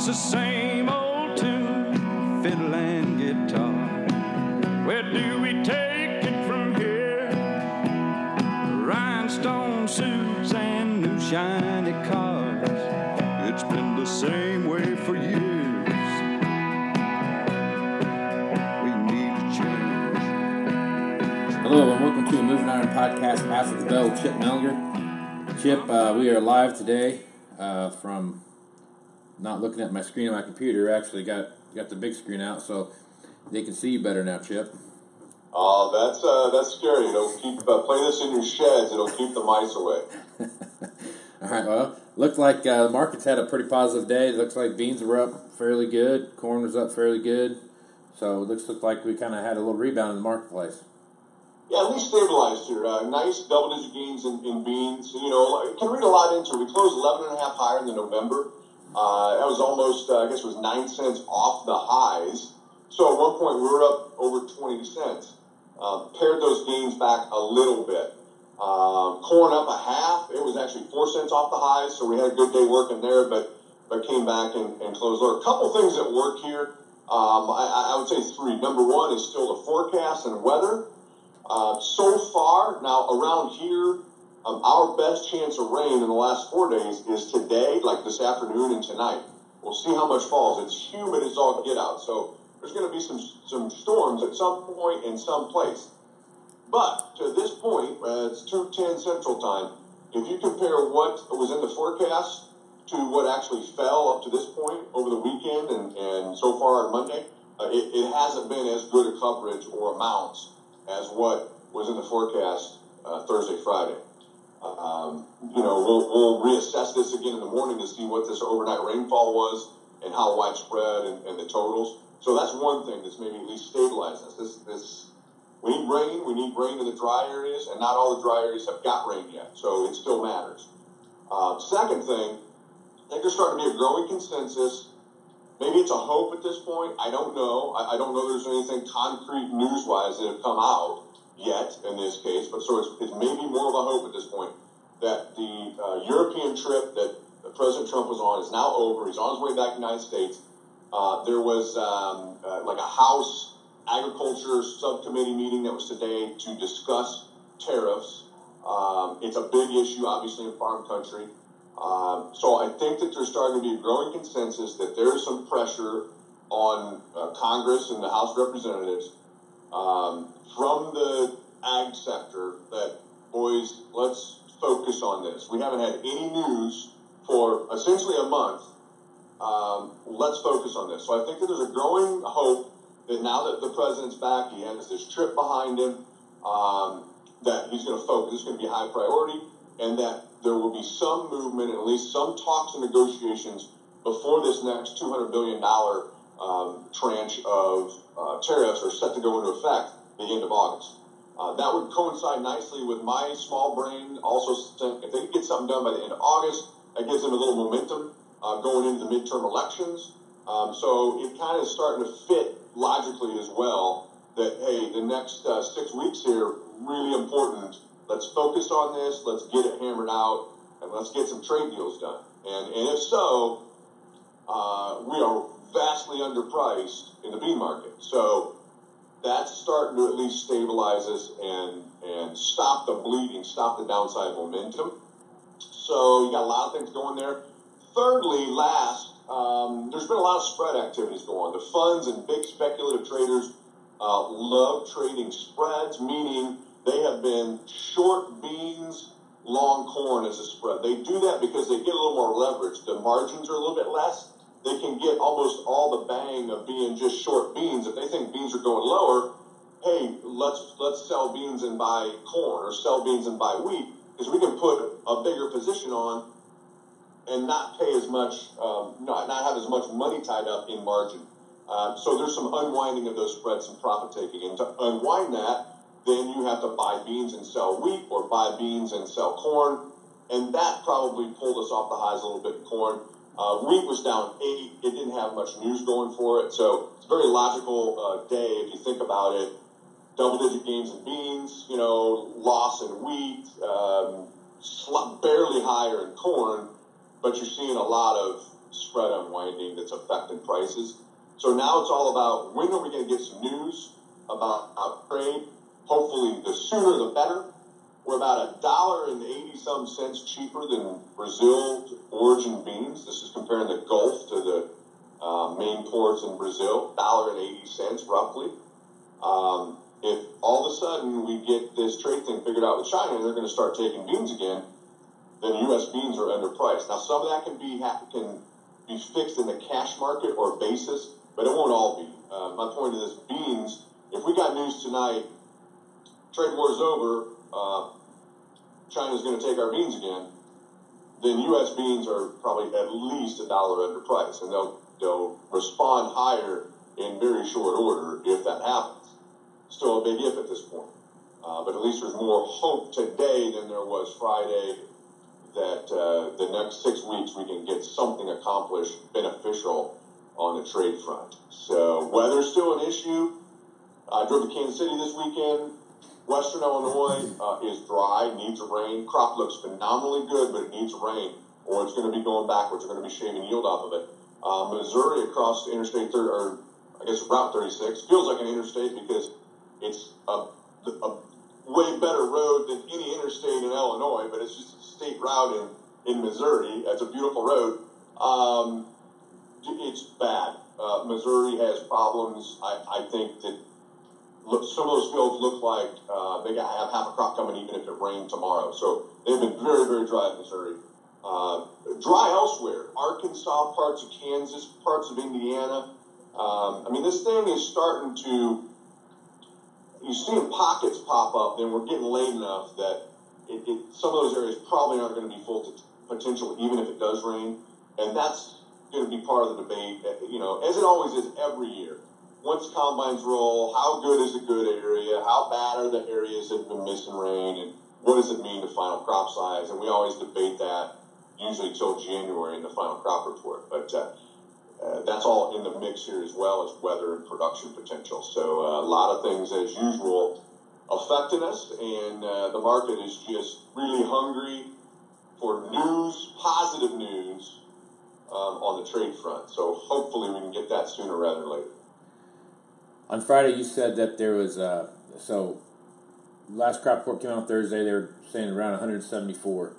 It's the same old tune, fiddle and guitar. Where do we take it from here? Rhinestone suits and new shiny cars. It's been the same way for years. Hello and welcome to Moving Iron Podcast. Passes the bell, Chip Mellinger. Chip, we are live today from not looking at my screen on my computer. Actually, got the big screen out so they can see you better now, Chip. Oh, that's scary. Keep play this in your sheds. It'll keep the mice away. All right. Well, looks like the markets had a pretty positive day. It looks like beans were up fairly good, corn was up fairly good. So it looks like we kind of had a little rebound in the marketplace. Yeah, we stabilized here. Nice double-digit gains in beans. You know, you can read a lot into it. We closed 11.5 higher in November. That was almost, it was 9 cents off the highs. So at one point, we were up over 20 cents. Pared those gains back a little bit. Corn up a half. It was actually 4 cents off the highs, so we had a good day working there, but came back and closed lower. A couple things that work here. I would say three. Number one is still the forecast and weather. So far, now around here, our best chance of rain in the last 4 days is today, like this afternoon and tonight. We'll see how much falls. It's humid as all get out, so there's going to be some storms at some point in some place. But to this point, it's 2:10 Central Time. If you compare what was in the forecast to what actually fell up to this point over the weekend and so far on Monday, it hasn't been as good a coverage or amounts as what was in the forecast Thursday, Friday. We'll reassess this again in the morning to see what this overnight rainfall was and how widespread and the totals. So that's one thing that's maybe at least stabilized us. This we need rain in the dry areas, and not all the dry areas have got rain yet, so it still matters. Second thing, I think there's starting to be a growing consensus. Maybe it's a hope at this point. I don't know. I don't know there's anything concrete news-wise that have come out yet in this case, but so it's maybe more of a hope at this point that the European trip that President Trump was on is now over. He's on his way back to the United States. There was like a House Agriculture Subcommittee meeting that was today to discuss tariffs. It's a big issue, obviously, in farm country. So I think that there's starting to be a growing consensus that there's some pressure on Congress and the House of Representatives from the ag sector that, boys, let's focus on this. We haven't had any news for essentially a month. Let's focus on this. So I think that there's a growing hope that now that the president's back, he has this trip behind him, that he's going to focus. It's going to be a high priority, and that there will be some movement and at least some talks and negotiations before this next $200 billion tranche of tariffs are set to go into effect at the end of August. That would coincide nicely with my small brain also saying if they could get something done by the end of August, that gives them a little momentum going into the midterm elections. So it kind of is starting to fit logically as well that, hey, the next 6 weeks here, really important. Let's focus on this, let's get it hammered out, and let's get some trade deals done. And if so, we are vastly underpriced in the bean market. So that's starting to at least stabilize us and stop the bleeding, stop the downside momentum. So you got a lot of things going there. Thirdly, there's been a lot of spread activities going on. The funds and big speculative traders love trading spreads, meaning they have been short beans, long corn as a spread. They do that because they get a little more leverage. The margins are a little bit less. They can get almost all the bang of being just short beans. If they think beans are going lower, hey, let's sell beans and buy corn or sell beans and buy wheat because we can put a bigger position on and not pay as much, not have as much money tied up in margin. So there's some unwinding of those spreads and profit taking. And to unwind that, then you have to buy beans and sell wheat or buy beans and sell corn. And that probably pulled us off the highs a little bit in corn. Wheat was down 8. It didn't have much news going for it. So it's a very logical day if you think about it. Double-digit gains in beans, loss in wheat, barely higher in corn. But you're seeing a lot of spread unwinding that's affecting prices. So now it's all about when are we going to get some news about trade? Hopefully the sooner the better. We're about $1.80 cheaper than Brazil origin beans. This is comparing the Gulf to the main ports in Brazil, $1.80 roughly. If all of a sudden we get this trade thing figured out with China and they're going to start taking beans again, then U.S. beans are underpriced. Now, some of that can be fixed in the cash market or basis, but it won't all be. My point is beans, if we got news tonight, trade war is over, China's going to take our beans again, then U.S. beans are probably at least $1 underpriced, and they'll respond higher in very short order if that happens. Still a big if at this point. But at least there's more hope today than there was Friday that the next 6 weeks we can get something accomplished beneficial on the trade front. So weather's still an issue. I drove to Kansas City this weekend. Western Illinois is dry, needs rain. Crop looks phenomenally good, but it needs rain, or it's going to be going backwards. We're going to be shaving yield off of it. Missouri across Interstate 30, or I guess Route 36, feels like an interstate because it's a way better road than any interstate in Illinois, but it's just a state route in Missouri. That's a beautiful road. It's bad. Missouri has problems. I think that some of those fields look like they have half a crop coming even if it rained tomorrow. So they've been very, very dry in Missouri. Dry elsewhere. Arkansas, parts of Kansas, parts of Indiana. This thing is starting to... You're seeing pockets pop up, then we're getting late enough that some of those areas probably aren't going to be full to potential, even if it does rain. And that's going to be part of the debate, as it always is every year. Once combines roll, how good is a good area? How bad are the areas that have been missing rain? And what does it mean to final crop size? And we always debate that, usually till January in the final crop report. But that's all in the mix here as well as weather and production potential. So a lot of things, as usual, affecting us, and the market is just really hungry for news, positive news on the trade front. So hopefully we can get that sooner rather than later. On Friday, you said that there was last crop report came out Thursday. They were saying around 174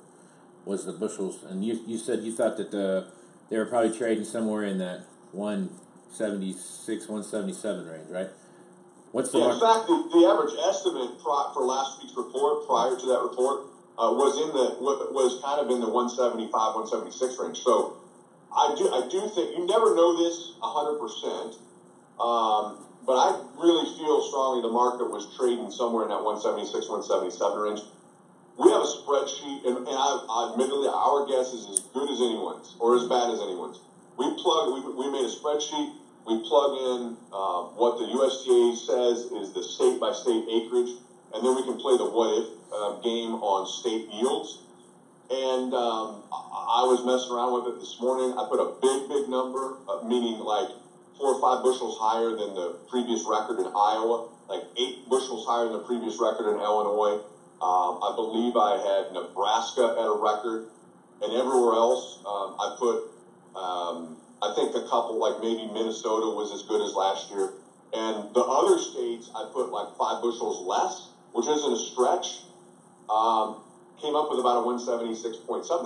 was the bushels, and you said you thought that they were probably trading somewhere in that 176, 177 range, right? What's the market? In fact, the average estimate for last week's report, prior to that report, was kind of in the 175, 176 range. So I do think you never know this 100%. But I really feel strongly the market was trading somewhere in that 176, 177 range. We have a spreadsheet, and I admittedly, our guess is as good as anyone's, or as bad as anyone's. We made a spreadsheet. We plug in what the USDA says is the state-by-state acreage, and then we can play the what-if game on state yields. And I was messing around with it this morning. I put a big, big number, meaning like 4 or 5 bushels higher than the previous record in Iowa, like 8 bushels higher than the previous record in Illinois. I believe I had Nebraska at a record, and everywhere else I put, I think a couple, like maybe Minnesota was as good as last year. And the other states, I put like 5 bushels less, which isn't a stretch, came up with about a 176.7.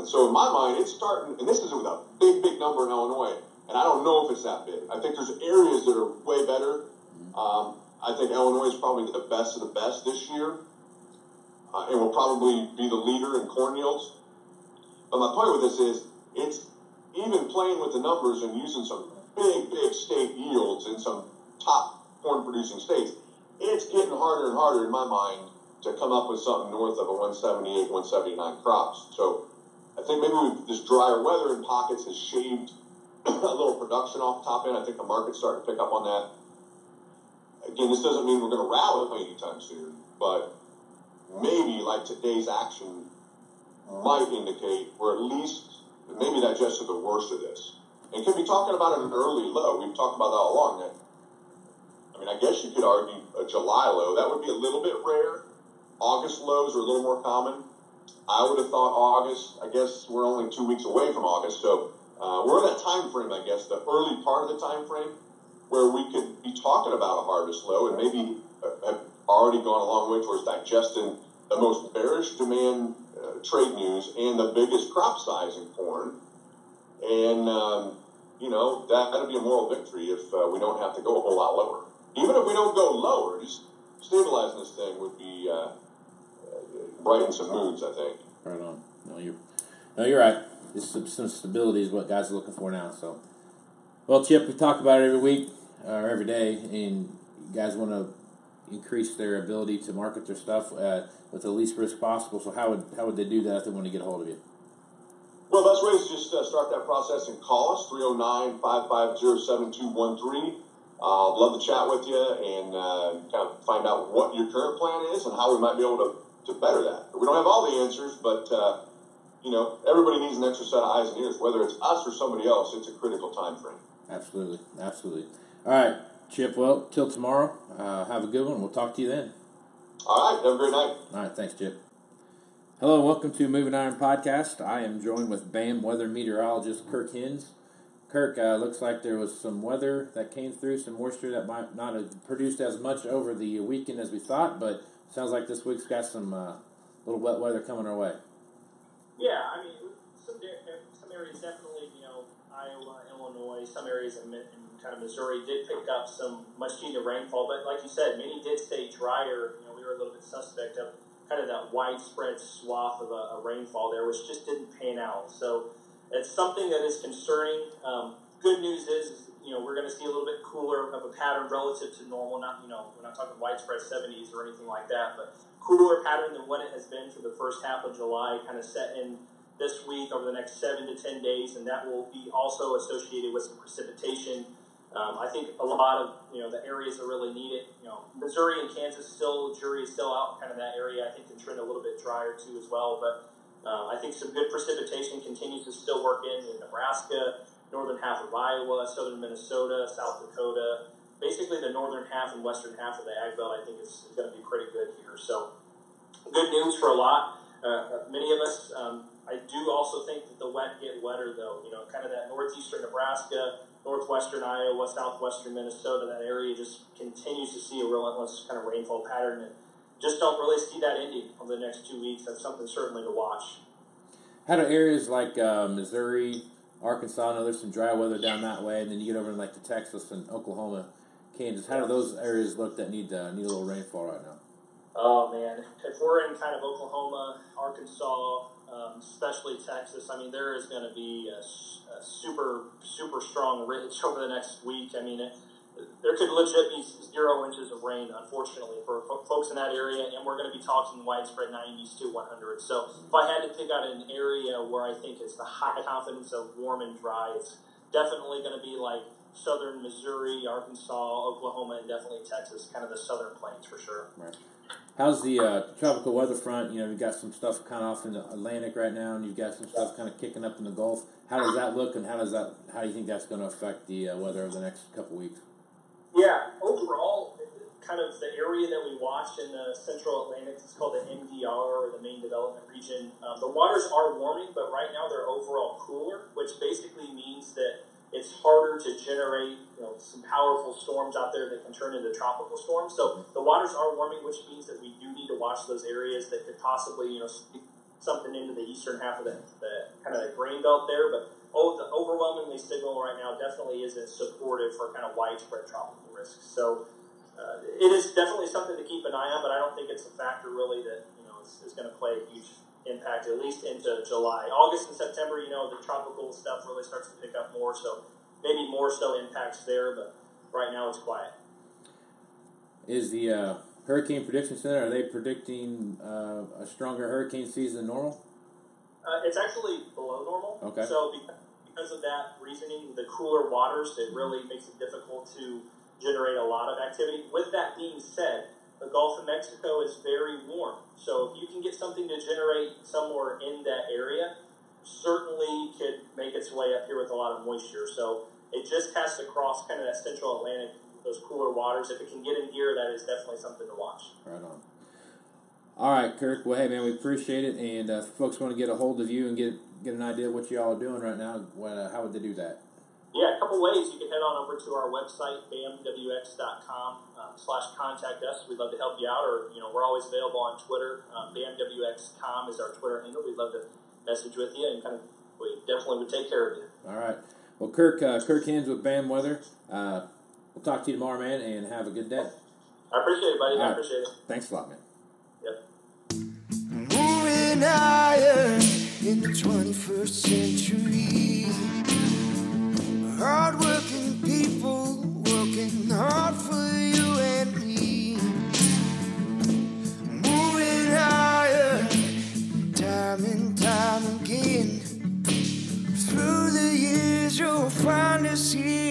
So in my mind, it's starting, and this is with a big, big number in Illinois, and I don't know if it's that big. I think there's areas that are way better. I think Illinois is probably the best of the best this year, and will probably be the leader in corn yields. But my point with this is, it's even playing with the numbers and using some big, big state yields in some top corn-producing states, it's getting harder and harder in my mind to come up with something north of a 178, 179 crops. So I think maybe this drier weather in pockets has shaved a little production off the top end. I think the market's starting to pick up on that. Again, this doesn't mean we're going to rally anytime soon, but maybe like today's action might indicate we're at least maybe digested the worst of this. And could be talking about an early low. We've talked about that all along. I guess you could argue a July low. That would be a little bit rare. August lows are a little more common. I would have thought August. I guess we're only 2 weeks away from August, so We're in a time frame, I guess, the early part of the time frame, where we could be talking about a harvest low and maybe have already gone a long way towards digesting the most bearish demand trade news and the biggest crop size in corn. And, you know, that'll be a moral victory if we don't have to go a whole lot lower. Even if we don't go lower, just stabilizing this thing would be brighten some moods, I think. Right on. No, you're right. Some stability is what guys are looking for now. So, well, Chip, we talk about it every week or every day, and guys want to increase their ability to market their stuff with the least risk possible. So, how would they do that if they want to get a hold of you? Well, best way is just start that process and call us 309-550-7213. I'd love to chat with you and kind of find out what your current plan is and how we might be able to better that. We don't have all the answers, but you know, everybody needs an extra set of eyes and ears, whether it's us or somebody else. It's a critical time frame. Absolutely, absolutely. All right, Chip, well, till tomorrow, have a good one. We'll talk to you then. All right, have a great night. All right, thanks, Chip. Hello, welcome to Moving Iron Podcast. I am joined with BAM Weather Meteorologist Kirk Hinz. Kirk, looks like there was some weather that came through, some moisture that might not have produced as much over the weekend as we thought, but sounds like this week's got some little wet weather coming our way. Yeah, I mean, some areas definitely, you know, Iowa, Illinois, some areas in kind of Missouri did pick up some much-needed rainfall. But like you said, many did stay drier. You know, we were a little bit suspect of kind of that widespread swath of a rainfall there, which just didn't pan out. So it's something that is concerning. Good news is, you know, we're going to see a little bit cooler of a pattern relative to normal. Not, you know, we're not talking widespread 70s or anything like that, but cooler pattern than what it has been for the first half of July, kind of set in this week over the next 7 to 10 days, and that will be also associated with some precipitation. I think a lot of, you know, the areas that really need it, you know, Missouri and Kansas still, jury is still out kind of that area. I think can trend a little bit drier too as well, but I think some good precipitation continues to still work in Nebraska, northern half of Iowa, southern Minnesota, South Dakota. Basically, the northern half and western half of the Ag Belt, I think, is going to be pretty good here. So, good news for a lot. Many of us, I do also think that the wet get wetter, though. You know, kind of that northeastern Nebraska, northwestern Iowa, southwestern Minnesota, that area just continues to see a relentless kind of rainfall pattern. And just don't really see that ending over the next 2 weeks. That's something certainly to watch. How do areas like Missouri, Arkansas, I know there's some dry weather down that way, and then you get over in like to Texas and Oklahoma, Kansas. How do those areas look that need a little rainfall right now? Oh, man. If we're in kind of Oklahoma, Arkansas, especially Texas, I mean, there is going to be a super, super strong ridge over the next week. I mean, there could legit be 0 inches of rain, unfortunately, for folks in that area, and we're going to be talking widespread 90s to 100. So if I had to pick out an area where I think it's the high confidence of warm and dry, it's definitely going to be like southern Missouri, Arkansas, Oklahoma, and definitely Texas, kind of the southern plains for sure. Right. How's the tropical weather front? You know, we've got some stuff kind of off in the Atlantic right now, and you've got some stuff kind of kicking up in the Gulf. How does that look, and how do you think that's going to affect the weather over the next couple weeks? Yeah, overall, kind of the area that we watched in the central Atlantic is called the MDR, or the Main Development Region. The waters are warming, but right now they're overall cooler, which basically means that it's harder to generate, you know, some powerful storms out there that can turn into tropical storms. So the waters are warming, which means that we do need to watch those areas that could possibly, you know, speak something into the eastern half of the kind of the grain belt there. But the overwhelmingly signal right now definitely isn't supportive for kind of widespread tropical risks. So it is definitely something to keep an eye on, but I don't think it's a factor really that, you know, is going to play a huge impact, at least into July. August and September, you know, the tropical stuff really starts to pick up more, so maybe more so impacts there, but right now it's quiet. Is the Hurricane Prediction Center, are they predicting a stronger hurricane season than normal? It's actually below normal. Okay. So because of that reasoning, the cooler waters, it really makes it difficult to generate a lot of activity. With that being said, the Gulf of Mexico is very warm. So if you can get something to generate somewhere in that area, certainly could make its way up here with a lot of moisture. So it just has to cross kind of that central Atlantic, those cooler waters. If it can get in here, that is definitely something to watch. Right on. All right, Kirk. Well, hey, man, we appreciate it. And if folks want to get a hold of you and get get an idea of what you all are doing right now, how would they do that? Yeah, a couple ways. You can head on over to our website, bamwx.com/contact us. We'd love to help you out, or, you know, we're always available on Twitter. BAMWX.com is our Twitter handle. We'd love to message with you, and kind of, we definitely would take care of you. All right. Well, Kirk Hinz with BAM Weather. We'll talk to you tomorrow, man, and have a good day. I appreciate it, buddy. All right. I appreciate it. Thanks a lot, man. Yep. Moving iron in the 21st century. Hard-working people working hard for you and me. Moving higher, time and time again. Through the years, you'll find us here.